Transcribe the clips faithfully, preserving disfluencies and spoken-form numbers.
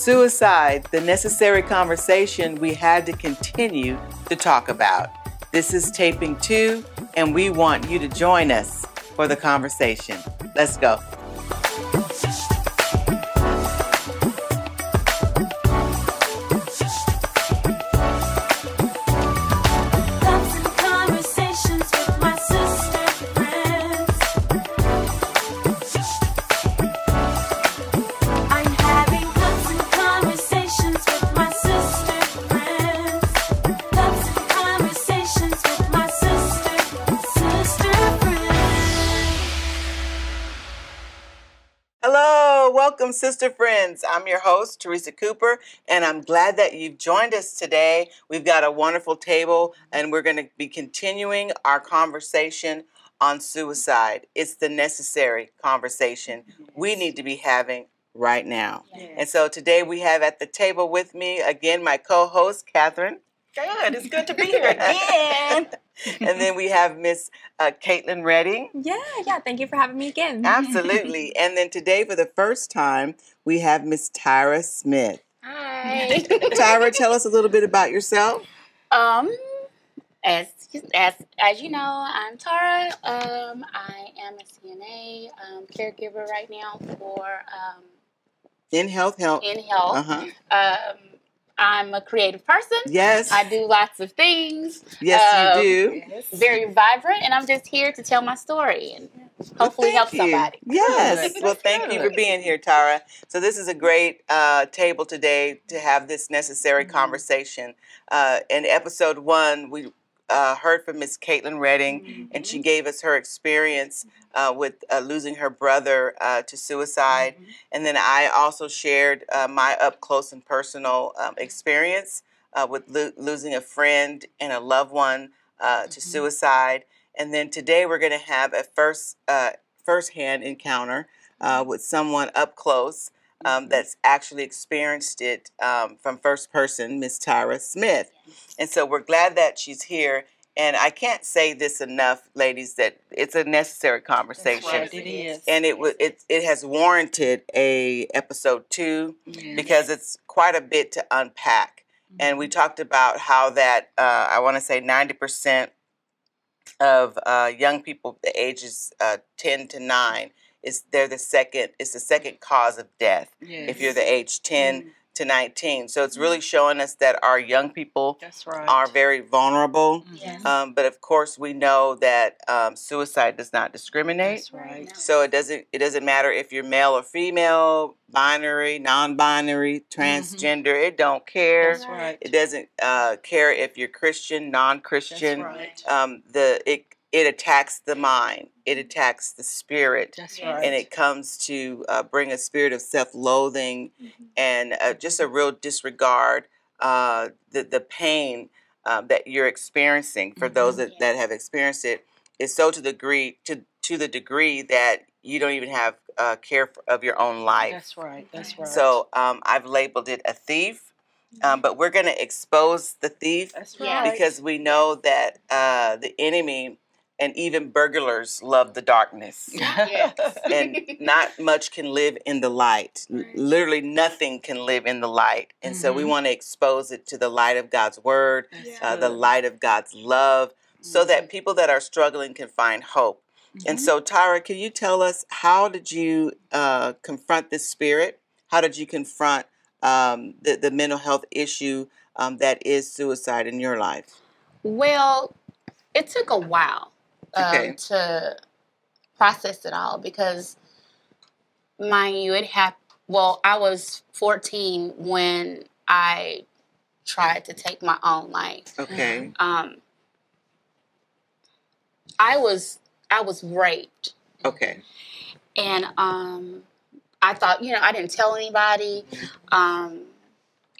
Suicide, the necessary conversation we had to continue to talk about. This is taping two, and we want you to join us for the conversation. Let's go. Welcome, Sister Friends. I'm your host, Teresa Cooper, and I'm glad that you've joined us today. We've got a wonderful table, and we're going to be continuing our conversation on suicide. It's the necessary conversation we need to be having right now. Yes. And so today we have at the table with me, again, my co-host, Catherine. Good. It's good to be here again. And then we have Miss uh, Caitlin Redding. Yeah, yeah. Thank you for having me again. Absolutely. And then today, for the first time, we have Miss Tyra Smith. Hi. Tyra, tell us a little bit about yourself. Um, as as as you know, I'm Tyra. Um, I am a C N A um, caregiver right now for um, In Health. Help. In Health. Uh-huh. Um. I'm a creative person. Yes. I do lots of things. Yes, um, you do. Yes. Very vibrant, and I'm just here to tell my story and hopefully well, help you. somebody. Yes. Well, thank you for being here, Tyra. So this is a great uh, table today to have this necessary mm-hmm. conversation. Uh, in episode one, we uh, heard from Miss Caitlin Redding, mm-hmm. and she gave us her experience uh, with uh, losing her brother uh, to suicide. Mm-hmm. And then I also shared uh, my up-close and personal um, experience uh, with lo losing a friend and a loved one uh, to mm-hmm. suicide. And then today we're going to have a first, uh, first-hand encounter uh, with someone up close um, mm-hmm. that's actually experienced it um, from first person, Miss Tyra Smith. And so we're glad that she's here. And I can't say this enough, ladies, that it's a necessary conversation. That's right, it is. And it was it it has warranted a episode two yes. because it's quite a bit to unpack. Mm-hmm. And we talked about how that uh, I want to say ninety percent of uh, young people, the ages uh, ten to nine, is they're the second. It's the second cause of death yes. if you're the age ten. Mm-hmm. to nineteen. So it's really showing us that our young people That's right. are very vulnerable. Yes. Um, but of course we know that um, suicide does not discriminate. That's right. So it doesn't it doesn't matter if you're male or female, binary, non-binary, transgender, mm-hmm. it don't care. That's right. It doesn't uh, care if you're Christian, non-Christian. That's right. Um, the it It attacks the mind. It attacks the spirit. That's right. And it comes to uh, bring a spirit of self-loathing mm-hmm. and uh, just a real disregard, uh, the, the pain uh, that you're experiencing for mm-hmm. those that, yeah. that have experienced it is so to the degree, to, to the degree that you don't even have uh, care for, of your own life. That's right. That's right. So um, I've labeled it a thief. Um, but we're going to expose the thief That's right. because we know that uh, the enemy and even burglars love the darkness. Yes. And not much can live in the light. Right. Literally nothing can live in the light. And mm-hmm. so we want to expose it to the light of God's word, yeah. uh, the light of God's love, mm-hmm. so that people that are struggling can find hope. Mm-hmm. And so, Tyra, can you tell us, how did you uh, confront this spirit? How did you confront um, the, the mental health issue um, that is suicide in your life? Well, it took a while. Um, okay. to process it all because, mind you, it happened. Well, I was fourteen when I tried to take my own life. Okay. Um, I was I was raped. Okay. And um, I thought, you know, I didn't tell anybody. Um,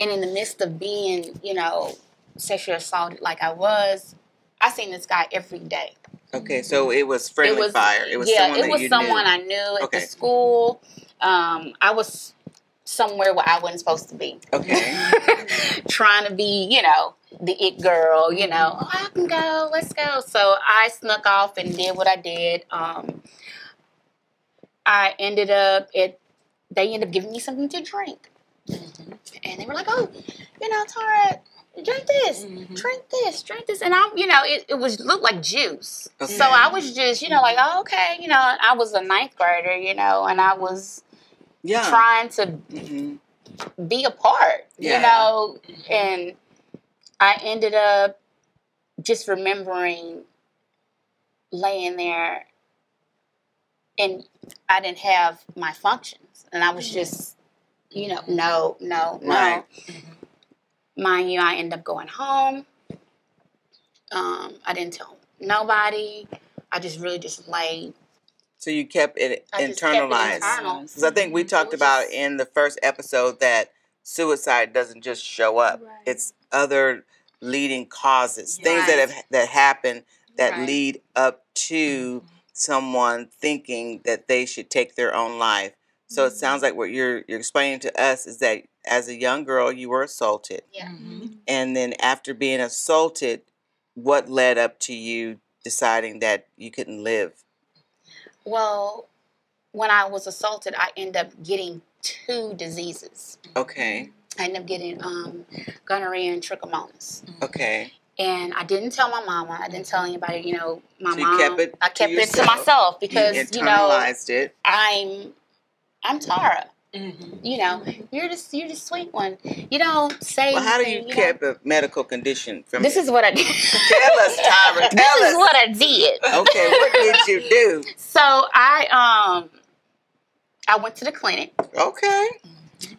and in the midst of being, you know, sexually assaulted like I was, I seen this guy every day. Okay, so it was friendly it was, fire. It was yeah, someone it was that you someone knew. I knew at okay. the school. Um, I was somewhere where I wasn't supposed to be. Okay, trying to be, you know, the it girl. You know, oh, I can go. Let's go. So I snuck off and did what I did. Um, I ended up at. They ended up giving me something to drink. Mm-hmm. And they were like, oh, you know, Tara, drink this, mm-hmm. drink this, drink this. And I, you know, it, it was looked like juice. Okay. So I was just, you know, like, oh, okay, you know, I was a ninth grader, you know, and I was yeah. trying to mm-hmm. be a part, yeah. you know, and I ended up just remembering laying there and I didn't have my functions. And I was just, you know, no, no, no. Right. Mind you, I ended up going home. Um, I didn't tell nobody. I just really just laid. So you kept it I internalized. Because internal. I think we talked about just, in the first episode that suicide doesn't just show up. Right. It's other leading causes, right. things that have that happen that right. lead up to mm-hmm. someone thinking that they should take their own life. So mm-hmm. it sounds like what you're you're explaining to us is that as a young girl, you were assaulted. Yeah. Mm-hmm. And then after being assaulted, what led up to you deciding that you couldn't live? Well, when I was assaulted, I ended up getting two diseases. Okay. I ended up getting um, gonorrhea and trichomonas. Okay. And I didn't tell my mama. I didn't tell anybody, you know, my so you mom. Kept it I kept to it to myself because, you, you know, it. I'm I'm Tara. Mm-hmm. You know, you're just you're the sweet one. You don't say. Well, how do you, you keep know? A medical condition from? This is what I did. Tell us, Tyra. Tell this us. Is what I did. Okay, what did you do? So I um, I went to the clinic. Okay.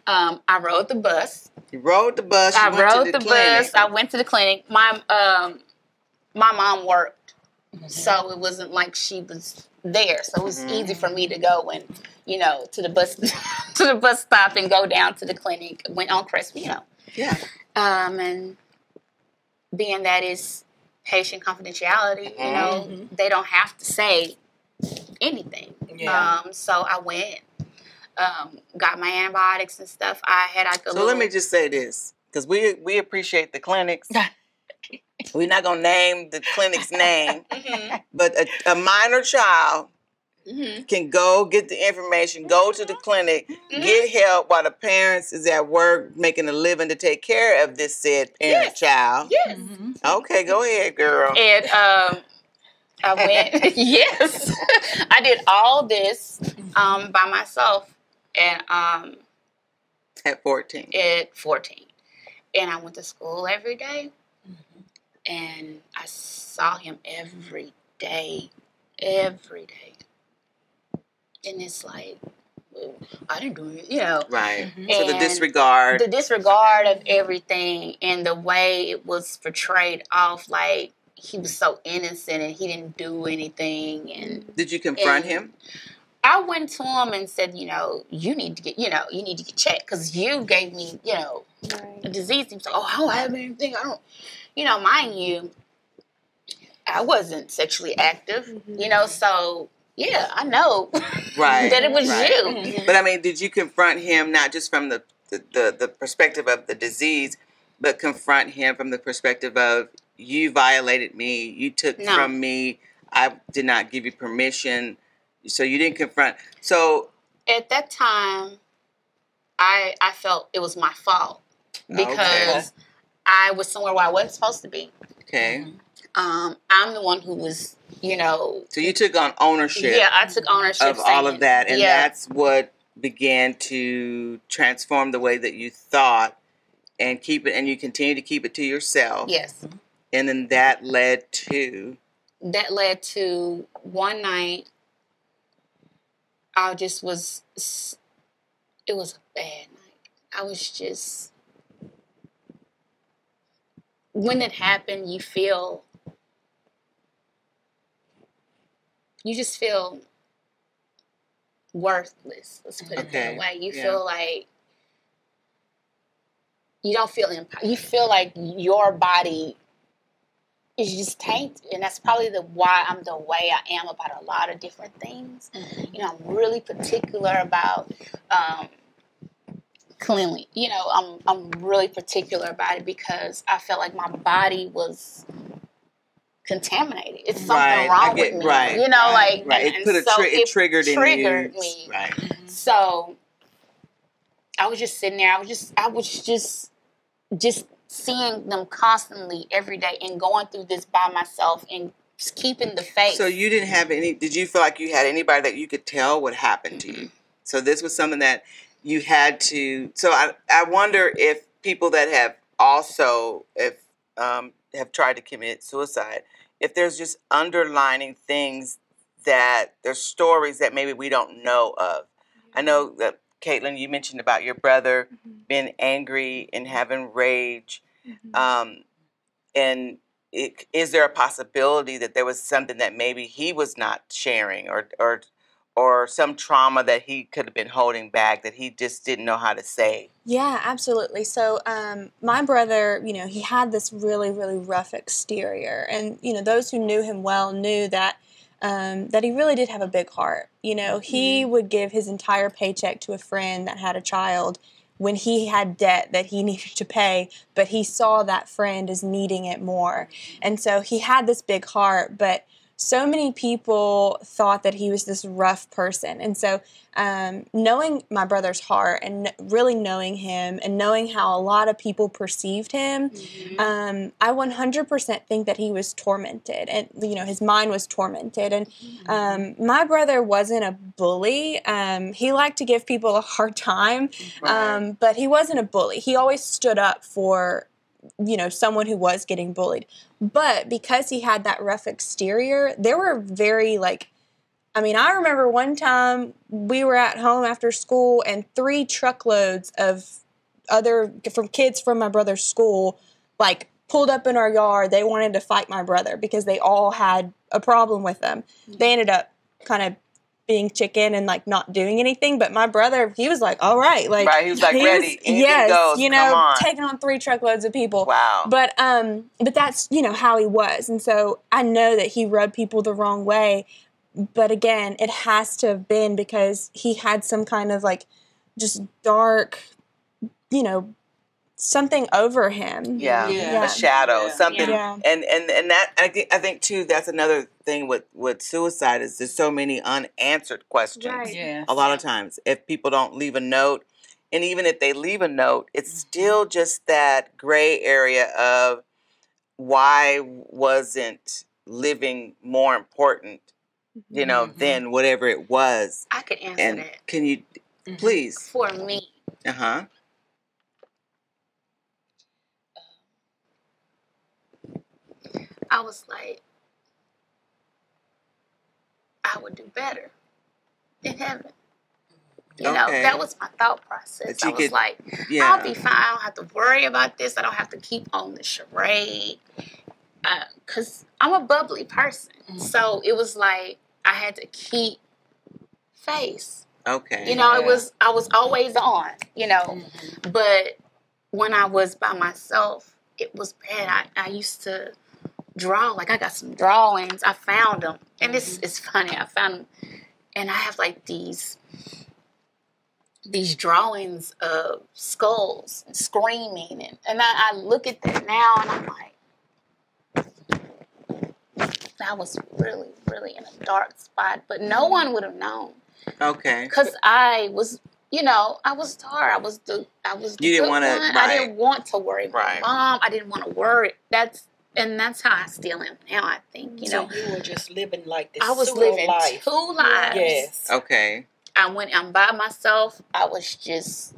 Um, I rode the bus. You rode the bus. I rode the, the bus. I went to the clinic. My um, my mom worked, mm-hmm. so it wasn't like she was there, so it was mm-hmm. easy for me to go and. You know, to the bus, to the bus stop, and go down to the clinic. Went on Crestview. You know. Yeah. Um, and being that is patient confidentiality, you mm-hmm. know, they don't have to say anything. Yeah. Um, so I went, um, got my antibiotics and stuff. I had I. So little... let me just say this, because we we appreciate the clinics. We're not gonna name the clinic's name, mm-hmm. but a, a minor child. Mm-hmm. Can go get the information, go to the clinic, mm-hmm. get help while the parents is at work making a living to take care of this said parent yes. child. Yes. Mm-hmm. Okay, go ahead, girl. And um, I went, yes, I did all this um, by myself, and um, at fourteen, at fourteen, and I went to school every day, mm-hmm. and I saw him every day, every day. And it's like, well, I didn't do it, you know. Right. Mm-hmm. So the disregard. The disregard of everything and the way it was portrayed off, like he was so innocent and he didn't do anything. And did you confront him? I went to him and said, you know, you need to get, you know, you need to get checked because you gave me, you know, right. a disease. He was like, oh, I don't have anything. I don't, you know, mind you, I wasn't sexually active, mm-hmm. you know, so... Yeah, I know right, that it was right. you. Mm-hmm. But, I mean, did you confront him not just from the, the, the, the perspective of the disease, but confront him from the perspective of you violated me, you took no. from me, I did not give you permission, so you didn't confront. So at that time, I, I felt it was my fault because okay. I was somewhere where I wasn't supposed to be. Okay. Um, I'm the one who was... You know, so you took on ownership. Yeah, I took ownership of all of that, and yeah. that's what began to transform the way that you thought, and keep it, and you continue to keep it to yourself. Yes, and then that led to that led to one night. I just was. It was a bad night. I was just when it happened. You feel. You just feel worthless, let's put it okay. that way. You yeah. feel like you don't feel empowered. You feel like your body is just tainted. And that's probably the why I'm the way I am about a lot of different things. Mm-hmm. You know, I'm really particular about um, cleanly. You know, I'm, I'm really particular about it because I felt like my body was... contaminated. It's something right, wrong get, with me. Right, you know, right, like right. And, it put a so tri it, it triggered, triggered in you. me. Right. So I was just sitting there. I was just, I was just, just seeing them constantly every day and going through this by myself and just keeping the faith. So you didn't have any, did you feel like you had anybody that you could tell what happened to you? So this was something that you had to, so I, I wonder if people that have also, if, um, have tried to commit suicide, if there's just underlining things that there's stories that maybe we don't know of. I know that, Caitlin, you mentioned about your brother mm-hmm. being angry and having rage. Mm-hmm. Um, and it, is there a possibility that there was something that maybe he was not sharing or, or, or some trauma that he could have been holding back that he just didn't know how to say? Yeah, absolutely. So um, my brother, you know, he had this really, really rough exterior. And, you know, those who knew him well knew that Um, that he really did have a big heart. You know, he would give his entire paycheck to a friend that had a child when he had debt that he needed to pay, but he saw that friend as needing it more. And so he had this big heart, but so many people thought that he was this rough person. And so um, knowing my brother's heart and really knowing him and knowing how a lot of people perceived him, mm-hmm. um, I one hundred percent think that he was tormented and, you know, his mind was tormented. And um, my brother wasn't a bully. Um, he liked to give people a hard time, right. um, but he wasn't a bully. He always stood up for you know, someone who was getting bullied. But because he had that rough exterior, there were very, like, I mean, I remember one time we were at home after school and three truckloads of other, from kids from my brother's school, like, pulled up in our yard. They wanted to fight my brother because they all had a problem with them. They ended up kind of being chicken and like not doing anything, but my brother, he was like, all right, like right, he was like he ready, was, yes, goes, you know, on. Taking on three truckloads of people. Wow. But um, but that's you know how he was, and so I know that he rubbed people the wrong way. But again, it has to have been because he had some kind of like just dark, you know, something over him. Yeah, yeah. yeah. A shadow, yeah. something, yeah. and and and that I think I think too. That's another thing with with suicide is there's so many unanswered questions right. yeah. a lot of times if people don't leave a note, and even if they leave a note, it's mm-hmm. still just that gray area of why wasn't living more important you know mm-hmm. than whatever it was. I could answer and that. Can you mm-hmm. please for me uh-huh I was like, I would do better in heaven. You okay. know, that was my thought process. I was could, like, yeah. I'll be fine. I don't have to worry about this. I don't have to keep on the charade. Because uh, I'm a bubbly person. Mm-hmm. So it was like I had to keep face. Okay. You know, yeah. it was I was always on, you know. Mm-hmm. But when I was by myself, it was bad. I, I used to draw, like I got some drawings. I found them, and it's it's funny. I found them, and I have like these these drawings of skulls and screaming, and and I, I look at that now, and I'm like, I was really, really in a dark spot, but no one would have known. Okay, because I was, you know, I was tired. I was the, I was. You didn't want to. Right. I didn't want to worry about right. mom. I didn't want to worry. That's. And that's how I still am now, I think, you know. So you were just living like this. I was living life. two lives. Yes. Okay. I went, I'm by myself. I was just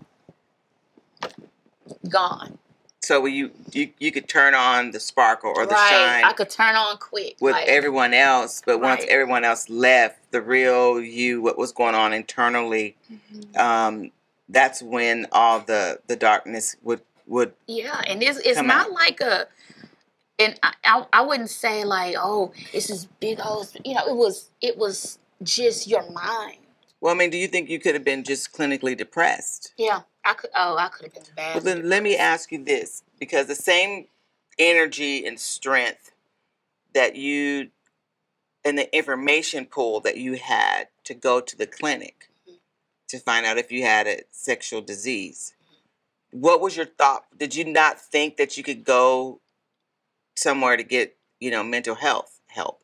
gone. So were you, you you could turn on the sparkle or the right. shine. I could turn on quick. With like, everyone else. But once right. everyone else left, the real you, what was going on internally, mm-hmm. um, that's when all the, the darkness would, would yeah, and it's, it's not out. Like a... And I, I, I wouldn't say like, oh, it's this big old, you know, it was, it was just your mind. Well, I mean, do you think you could have been just clinically depressed? Yeah, I could. Oh, I could have been bad. Well, then let me ask you this, because the same energy and strength that you, and the information pool that you had to go to the clinic mm-hmm. to find out if you had a sexual disease, what was your thought? Did you not think that you could go somewhere to get, you know, mental health help,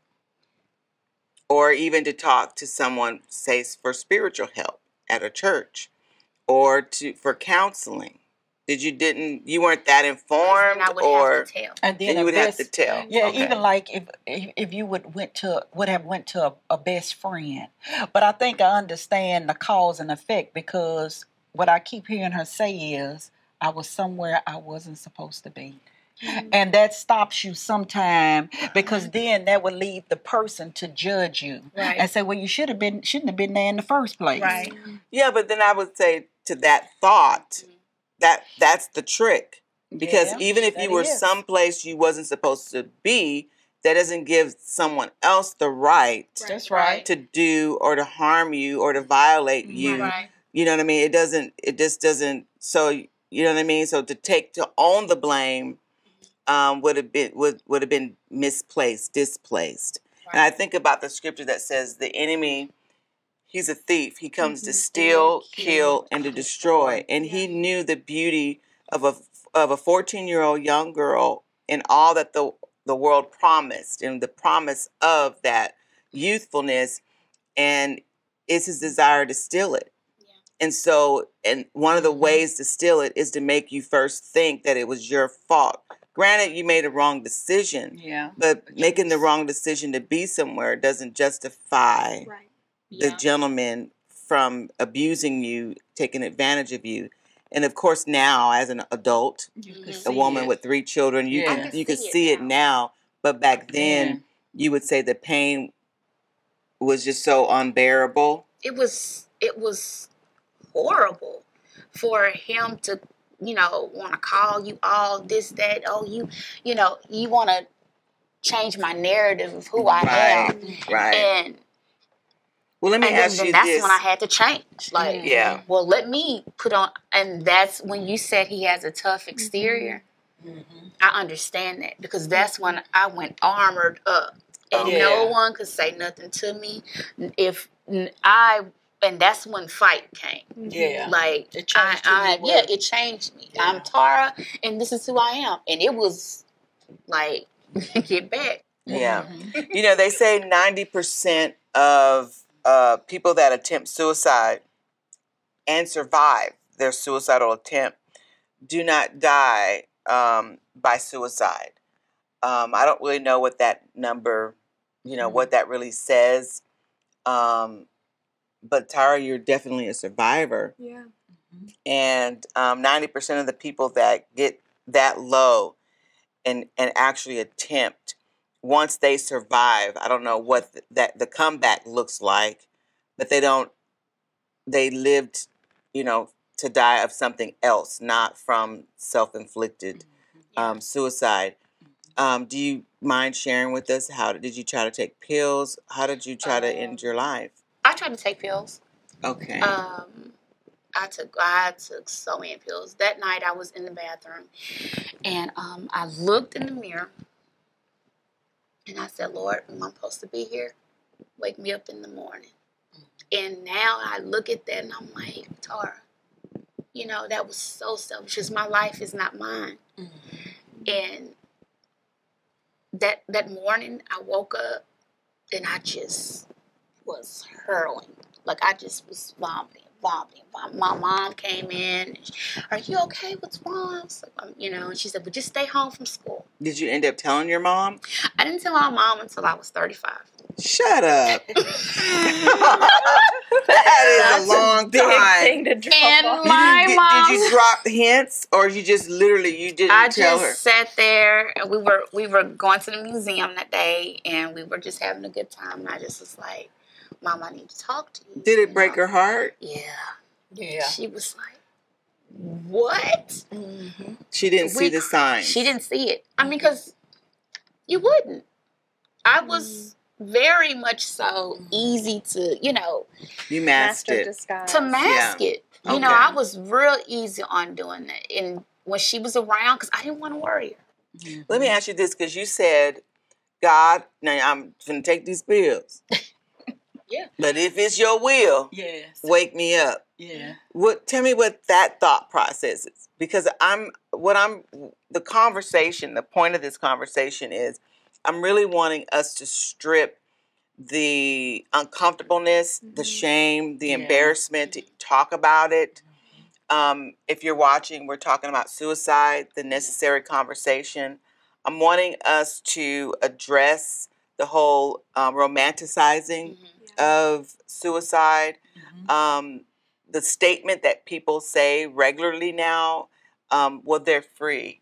or even to talk to someone, say, for spiritual help at a church, or to for counseling? Did you didn't you weren't that informed, I would or have to tell. And then and you would best, have to tell? Yeah, okay. Even like if if you would went to would have went to a, a best friend, but I think I understand the cause and effect because what I keep hearing her say is I was somewhere I wasn't supposed to be. And that stops you sometime because then that would leave the person to judge you right. and say, well, you should have been, shouldn't have been there in the first place. Right. Yeah, but then I would say to that thought, that that's the trick. Because yeah, even if you were is. someplace you wasn't supposed to be, that doesn't give someone else the right, that's right. to do or to harm you or to violate you. Right. You know what I mean? It doesn't, it just doesn't, so, you know what I mean? So to take, to own the blame Um, would have been would would have been misplaced, displaced. Right. And I think about the scripture that says the enemy, he's a thief. He comes mm-hmm. to steal, kill, and to destroy. And yeah. he knew the beauty of a of a fourteen-year-old young girl and all that the the world promised and the promise of that youthfulness, and it's his desire to steal it. And so, and one of the ways to steal it is to make you first think that it was your fault. Granted, you made a wrong decision, yeah. but making the wrong decision to be somewhere doesn't justify right. yeah. the gentleman from abusing you, taking advantage of you. And of course, now as an adult, a woman it. with three children, you yeah. can, can you can see, see it, now. it now. But back then, yeah. you would say the pain was just so unbearable. It was. It was. horrible for him to, you know, want to call you all this, that, oh, you, you know, you want to change my narrative of who I right, am. Right. And, well, let me and ask then, you that's this. That's when I had to change. Like, yeah. well, let me put on, and that's when you said he has a tough exterior. Mm-hmm. I understand that because that's when I went armored up and oh, yeah. no one could say nothing to me. If I... And that's when fight came. Yeah. Like, it changed I, I, yeah, it changed me. Yeah. I'm Tara, and this is who I am. And it was like, get back. Yeah. Mm-hmm. You know, they say ninety percent of uh, people that attempt suicide and survive their suicidal attempt do not die um, by suicide. Um, I don't really know what that number, you know, mm-hmm. what that really says. Um But Tyra, you're definitely a survivor. Yeah. Mm-hmm. And um, ninety percent of the people that get that low and and actually attempt, once they survive, I don't know what th that the comeback looks like, but they don't, they lived, you know, to die of something else, not from self-inflicted mm-hmm. yeah. um, suicide. Mm-hmm. um, do you mind sharing with us? How did you try to take pills? How did you try uh, to end your life? I tried to take pills. Okay. Um, I took I took so many pills. That night I was in the bathroom, and um, I looked in the mirror, and I said, "Lord, am I supposed to be here? Wake me up in the morning." And now I look at that, and I'm like, Tara, you know, that was so selfish. Just my life is not mine. Mm-hmm. And that that morning I woke up, and I just. was hurling. Like, I just was vomiting, vomiting, vomiting. My mom came in. And she, are you okay? What's wrong? So, um, you know, and she said, well, just stay home from school. Did you end up telling your mom? I didn't tell my mom until I was thirty-five. Shut up. That is a long time. Big thing to drop and off. my did, mom. Did you drop hints, or you just literally you didn't I tell her? I just sat there, and we were we were going to the museum that day, and we were just having a good time. And I just was like, Mom, I need to talk to you. Did it break her heart? Yeah. Yeah. She was like, what? Mm-hmm. She didn't we, see the sign. She didn't see it. I mean, because you wouldn't. I was very much so easy to, you know. You masked it. Disguise. To mask yeah. it. You okay. know, I was real easy on doing that. And when she was around, because I didn't want to worry her. Mm-hmm. Let me ask you this, because you said, God, now I'm going to take these pills. Yeah. But if it's your will, yes. wake me up. Yeah. What? Tell me what that thought process is, because I'm what I'm the conversation. The point of this conversation is, I'm really wanting us to strip the uncomfortableness, mm-hmm. the shame, the yeah. embarrassment, to talk about it, mm-hmm. Um, if you're watching, we're talking about suicide, the necessary conversation. I'm wanting us to address the whole um, romanticizing mm-hmm. yeah. of suicide. Mm-hmm. Um, the statement that people say regularly now, um, well, they're free.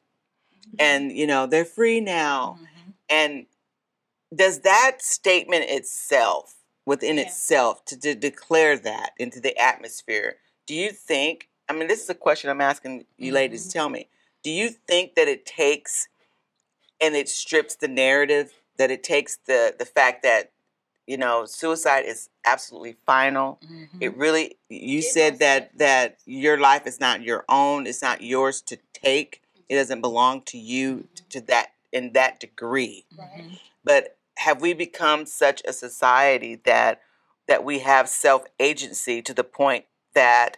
Mm-hmm. And, you know, they're free now. Mm-hmm. And does that statement itself, within yeah. itself, to de- declare that into the atmosphere, do you think, I mean, this is a question I'm asking you ladies, mm-hmm. tell me, do you think that it takes and it strips the narrative, that it takes the, the fact that, you know, suicide is absolutely final. Mm-hmm. It really, you it said that, that your life is not your own. It's not yours to take. It doesn't belong to you mm-hmm. to that in that degree. Mm-hmm. But have we become such a society that that we have self-agency to the point that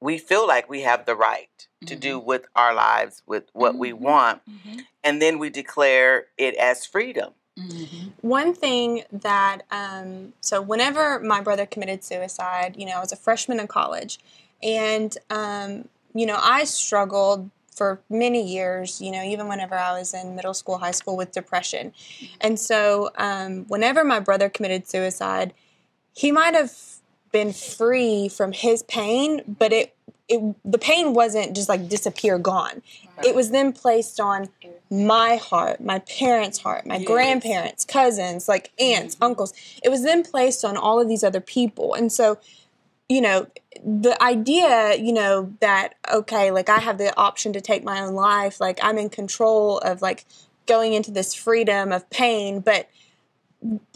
we feel like we have the right mm-hmm. to do with our lives, with what mm-hmm. we want, mm-hmm. and then we declare it as freedom? Mm-hmm. One thing that, um, so whenever my brother committed suicide, you know, I was a freshman in college, and, um, you know, I struggled for many years, you know, even whenever I was in middle school, high school, with depression. And so um, whenever my brother committed suicide, he might have been free from his pain, but it, it the pain wasn't just like disappear, gone. Right. It was then placed on my heart, my parents' heart, my yes. grandparents, cousins, like aunts, mm-hmm. uncles. It was then placed on all of these other people. And so, you know, the idea, you know, that, okay, like I have the option to take my own life, like I'm in control of like going into this freedom of pain, but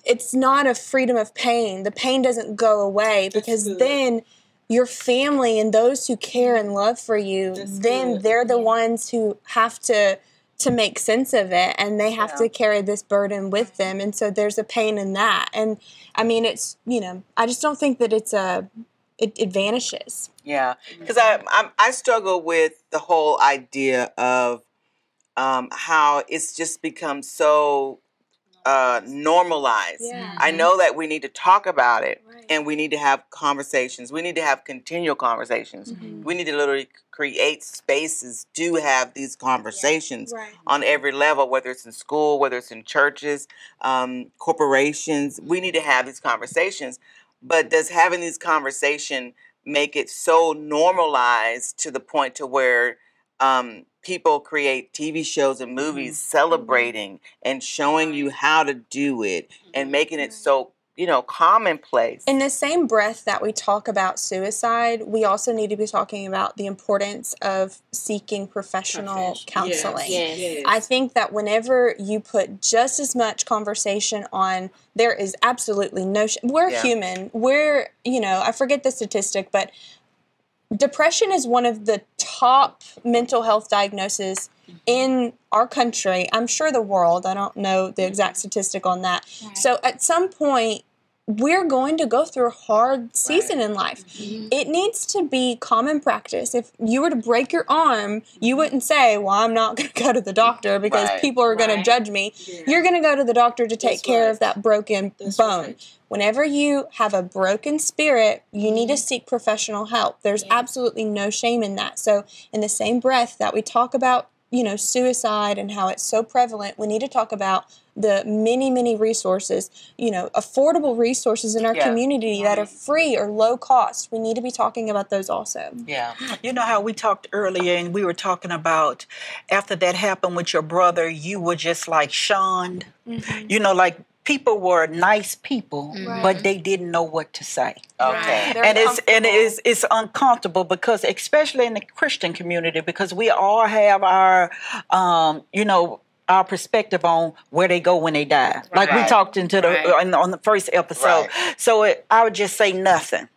it's not a freedom of pain. The pain doesn't go away because That's good. Then your family and those who care and love for you, That's then good. They're the yeah. ones who have to to make sense of it, and they have yeah. to carry this burden with them. And so there's a pain in that. And I mean, it's, you know, I just don't think that it's a, it, it vanishes. Yeah. Because I, I, I struggle with the whole idea of um, how it's just become so Uh, normalize. Yeah. I know that we need to talk about it right. and we need to have conversations. We need to have continual conversations. Mm-hmm. We need to literally create spaces to have these conversations yeah. right. on every level, whether it's in school, whether it's in churches, um, corporations. We need to have these conversations. But does having these conversations make it so normalized to the point to where um, people create T V shows and movies mm-hmm. celebrating and showing you how to do it and making it so, you know, commonplace? In the same breath that we talk about suicide, we also need to be talking about the importance of seeking professional Profession. counseling. Yes. Yes. I think that whenever you put just as much conversation on, there is absolutely no, sh- we're yeah. human, we're, you know, I forget the statistic, but depression is one of the top mental health diagnoses in our country. I'm sure the world. I don't know the exact statistic on that. Right. So at some point, we're going to go through a hard season right. in life. Mm-hmm. It needs to be common practice. If you were to break your arm, you wouldn't say, well, I'm not going to go to the doctor because right. people are right. going to judge me. Yeah. You're going to go to the doctor to take That's care right. of that broken That's bone. Right. Whenever you have a broken spirit, you need to seek professional help. There's yeah. absolutely no shame in that. So in the same breath that we talk about, you know, suicide and how it's so prevalent, we need to talk about the many, many resources, you know, affordable resources in our yeah. community that are free or low cost. We need to be talking about those also. Yeah. You know how we talked earlier and we were talking about after that happened with your brother, you were just like shunned, mm-hmm. you know, like people were nice people, mm-hmm. but they didn't know what to say. Okay, right. and it's and it's it's uncomfortable because especially in the Christian community, because we all have our, um, you know, our perspective on where they go when they die. Right. Like we talked into the right. on, on the first episode. Right. So it, I would just say nothing.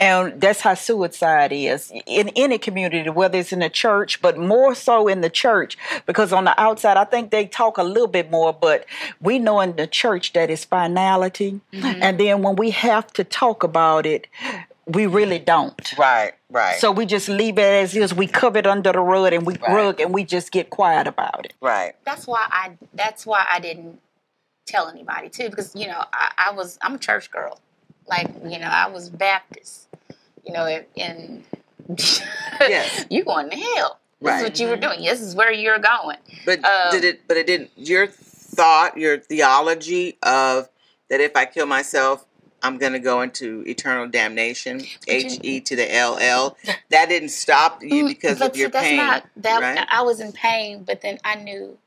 And that's how suicide is in any community, whether it's in the church, but more so in the church, because on the outside, I think they talk a little bit more, but we know in the church that it's finality. Mm-hmm. And then when we have to talk about it, we really don't. Right, right. So we just leave it as is. We cover it under the rug and we right. rug and we just get quiet about it. Right. That's why I, that's why I didn't tell anybody too, because, you know, I, I was, I'm a church girl. Like, you know, I was Baptist, you know, and Yes. You're going to hell. This right. is what you were doing. This is where you're going. But um, did it? But it didn't. Your thought, your theology of that if I kill myself, I'm going to go into eternal damnation, H E to the L L. That didn't stop you because of your that's pain. Not, that, right? I was in pain, but then I knew,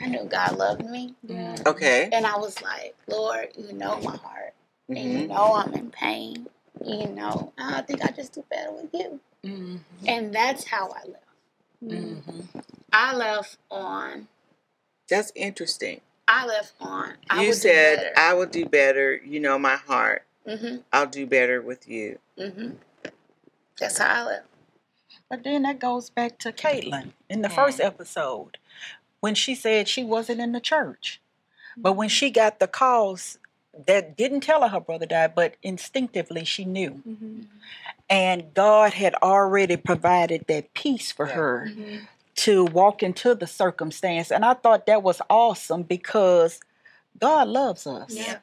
I knew God loved me. Yeah. Okay. And I was like, Lord, you know my heart. Mm-hmm. And you know I'm in pain. You know, I think I just do better with you. Mm-hmm. And that's how I left. Mm-hmm. I left on. That's interesting. I left on. I you said, I will do better. You know my heart. Mm-hmm. I'll do better with you. Mm-hmm. That's how I left. But then that goes back to Caitlin in the yeah. first episode when she said she wasn't in the church. But when she got the calls that didn't tell her her brother died, but instinctively she knew. Mm-hmm. And God had already provided that peace for yeah. her. Mm-hmm. To walk into the circumstance. And I thought that was awesome because God loves us. Yeah.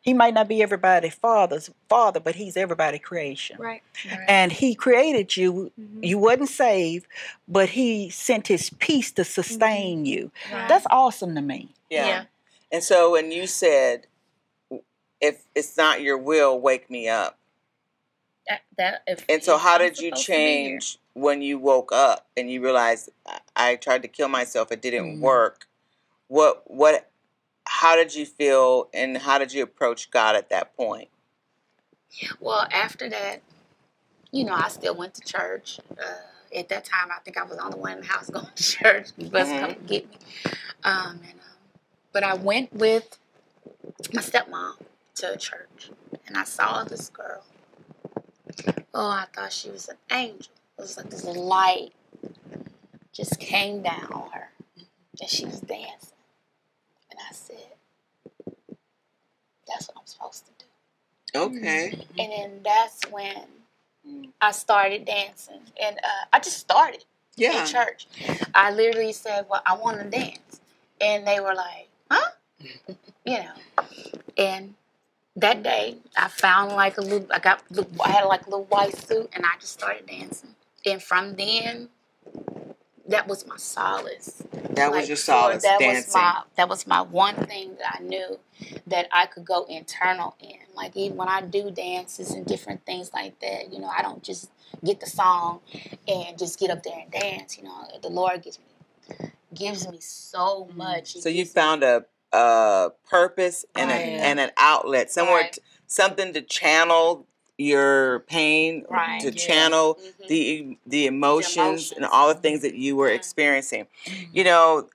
He might not be everybody's father's father, but he's everybody's creation. Right. right. And he created you. Mm-hmm. You wasn't saved, but he sent his peace to sustain mm-hmm. you. Right. That's awesome to me. Yeah. yeah. And so when you said, if it's not your will, wake me up. That, that, if and so how did you change when you woke up and you realized I tried to kill myself, it didn't mm-hmm. work? What, what, how did you feel and how did you approach God at that point? Well, after that, you know, I still went to church. Uh, at that time, I think I was the only one in the house going to church. You must mm-hmm. come get me. Um, and, um, but I went with my stepmom to church and I saw this girl. Oh, I thought she was an angel. It was like this light just came down on her. And she was dancing. And I said, that's what I'm supposed to do. Okay. And then that's when I started dancing. And uh, I just started yeah. in church. I literally said, well, I want to dance. And they were like, huh? You know. And that day, I found like a little, I got, I had like a little white suit and I just started dancing. And from then, that was my solace. That like, was your solace, that dancing. Was my, that was my one thing that I knew that I could go internal in. Like even when I do dances and different things like that, you know, I don't just get the song and just get up there and dance. You know, the Lord gives me, gives me so much. He so you found me. a... Uh, purpose and, oh, a, yeah. and an outlet somewhere, right. t something to channel your pain, right. to yeah. channel mm-hmm. the the emotions, the emotions and all the things that you were yeah. experiencing. Mm-hmm. You know,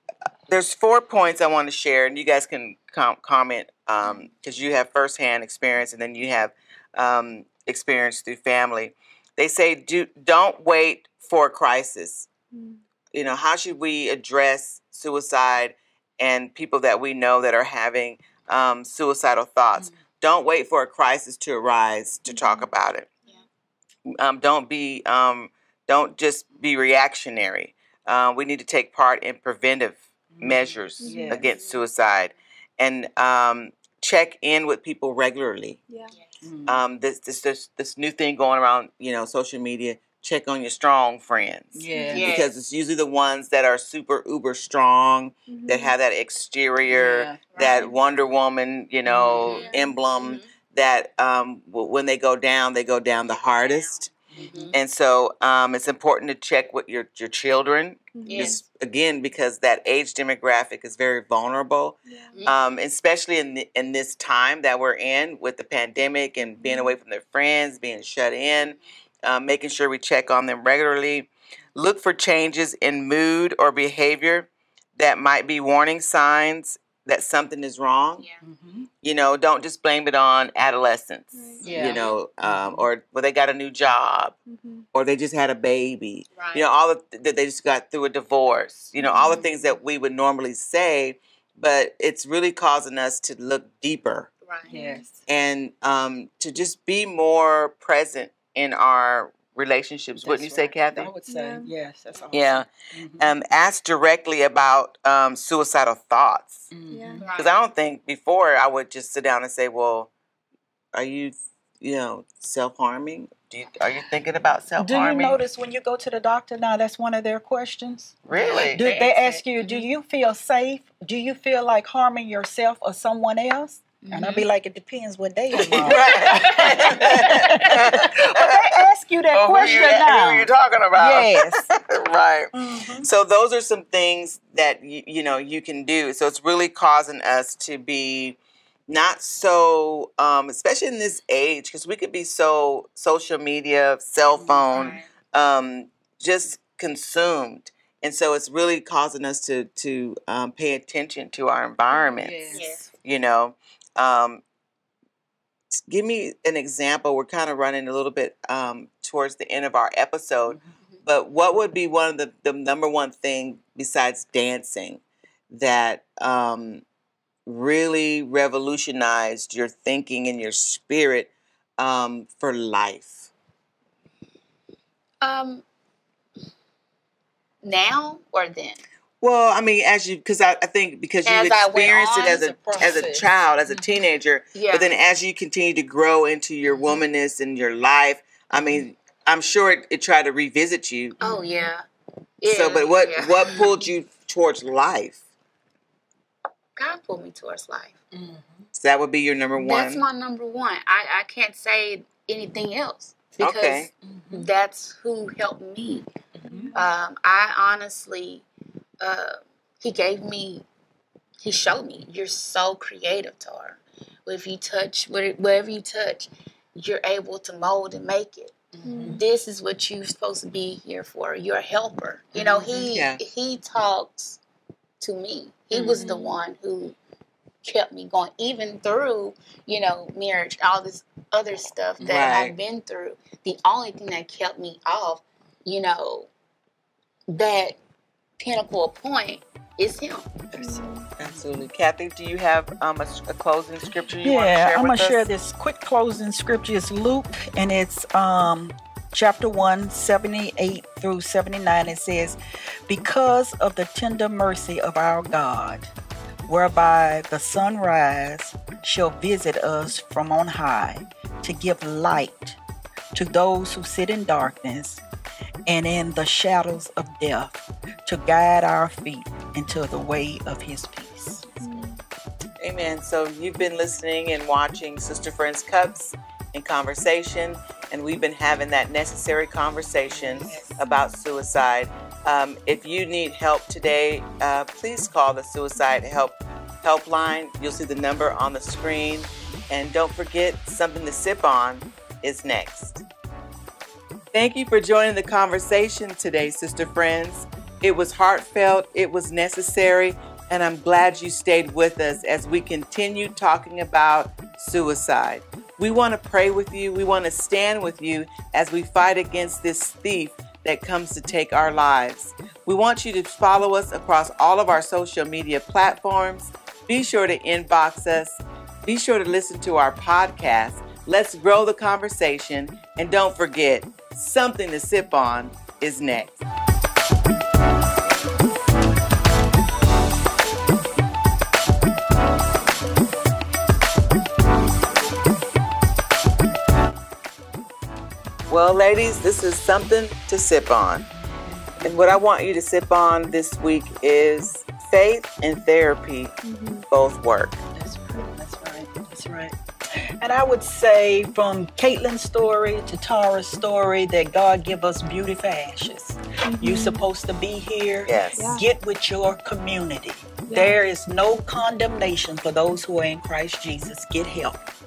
there's four points I want to share, and you guys can com comment because um, you have firsthand experience, and then you have um, experience through family. They say, do don't wait for a crisis. Mm-hmm. You know, how should we address suicide? And people that we know that are having um, suicidal thoughts. Mm-hmm. Don't wait for a crisis to arise to mm-hmm. talk about it. Yeah. Um, don't be, um, don't just be reactionary. Uh, we need to take part in preventive mm-hmm. measures yes. against suicide, and um, check in with people regularly. Yeah. Yes. Mm-hmm. um, this, this this this new thing going around, you know, social media. Check on your strong friends. Yeah. Yes. Because it's usually the ones that are super, uber strong, mm-hmm. that have that exterior, yeah, right. that Wonder Woman, you know, mm-hmm. emblem, mm-hmm. that um, when they go down, they go down the hardest. Mm-hmm. And so um, it's important to check with your, your children. Yes. Just, again, because that age demographic is very vulnerable, yeah. um, especially in, the, in this time that we're in with the pandemic and being mm-hmm. away from their friends, being shut in. Uh, making sure we check on them regularly. Look for changes in mood or behavior that might be warning signs that something is wrong. Yeah. Mm-hmm. You know, don't just blame it on adolescents, yeah. you know, um, or well, they got a new job mm-hmm. or they just had a baby. Right. You know, all the th they just got through a divorce. You know, mm-hmm. all the things that we would normally say, but it's really causing us to look deeper. Right. Yes. And um, to just be more present in our relationships, that's wouldn't you right. say, Kathy? I would say, yeah. yes. That's awesome. Yeah. Mm-hmm. um, ask directly about um, suicidal thoughts. Because mm-hmm. yeah. right. I don't think before I would just sit down and say, well, are you you know, self-harming? Do you, are you thinking about self-harming? Do you notice when you go to the doctor now, that's one of their questions? Really? Do, they, they ask you, do you feel safe? Do you feel like harming yourself or someone else? Mm-hmm. And I'll be like, it depends what day I'm on. But they ask you that oh, question who you, now. Who are you talking about? Yes. Right. Mm-hmm. So those are some things that, you, you know, you can do. So it's really causing us to be not so, um, especially in this age, because we could be so social media, cell phone, right. um, just consumed. And so it's really causing us to, to um, pay attention to our environments, yes. Yes. you know. Um, give me an example. We're kind of running a little bit um, towards the end of our episode, mm-hmm. but what would be one of the, the number one thing besides dancing that um, really revolutionized your thinking and your spirit um, for life? Um, now or then? Well, I mean, as you, because I, I think because you experienced it as a as a child, as a teenager, yeah. but then as you continue to grow into your womanness and your life, I mean, I'm sure it, it tried to revisit you. Oh yeah. yeah so, but what yeah. what pulled you towards life? God pulled me towards life. Mm-hmm. So that would be your number one. That's my number one. I I can't say anything else because okay. that's who helped me. Mm-hmm. Um, I honestly. Uh, he gave me, he showed me, you're so creative, Tara. If you touch, wherever you touch, you're able to mold and make it. Mm-hmm. This is what you're supposed to be here for. You're a helper. You know, he yeah. he talks to me. He mm-hmm. was the one who kept me going, even through, you know, marriage, all this other stuff that right. I've been through. The only thing that kept me off, you know, that pinnacle point is him. Absolutely. Kathy, do you have um, a, a closing scripture you yeah, want to share I'm with gonna us? Yeah, I'm going to share this quick closing scripture. It's Luke, and it's um, chapter one, seventy-eight through seventy-nine. It says, because of the tender mercy of our God, whereby the sunrise shall visit us from on high, to give light to those who sit in darkness and in the shadows of death, to guide our feet into the way of his peace. Amen. So you've been listening and watching Sister Friends Cups and Conversation, and we've been having that necessary conversation yes. about suicide. Um, if you need help today, uh, please call the Suicide Help Helpline. You'll see the number on the screen. And don't forget, Something to Sip On is next. Thank you for joining the conversation today, Sister Friends. It was heartfelt, it was necessary, and I'm glad you stayed with us as we continue talking about suicide. We want to pray with you. We want to stand with you as we fight against this thief that comes to take our lives. We want you to follow us across all of our social media platforms. Be sure to inbox us. Be sure to listen to our podcast. Let's grow the conversation. And don't forget, Something to Sip On is next. Well, ladies, this is Something to Sip On. And what I want you to sip on this week is faith and therapy mm-hmm. both work. That's right. That's right. That's right. And I would say from Caitlin's story to Tara's story that God give us beauty for ashes. Mm-hmm. You're supposed to be here. Yes. Yeah. Get with your community. Yeah. There is no condemnation for those who are in Christ Jesus. Get help.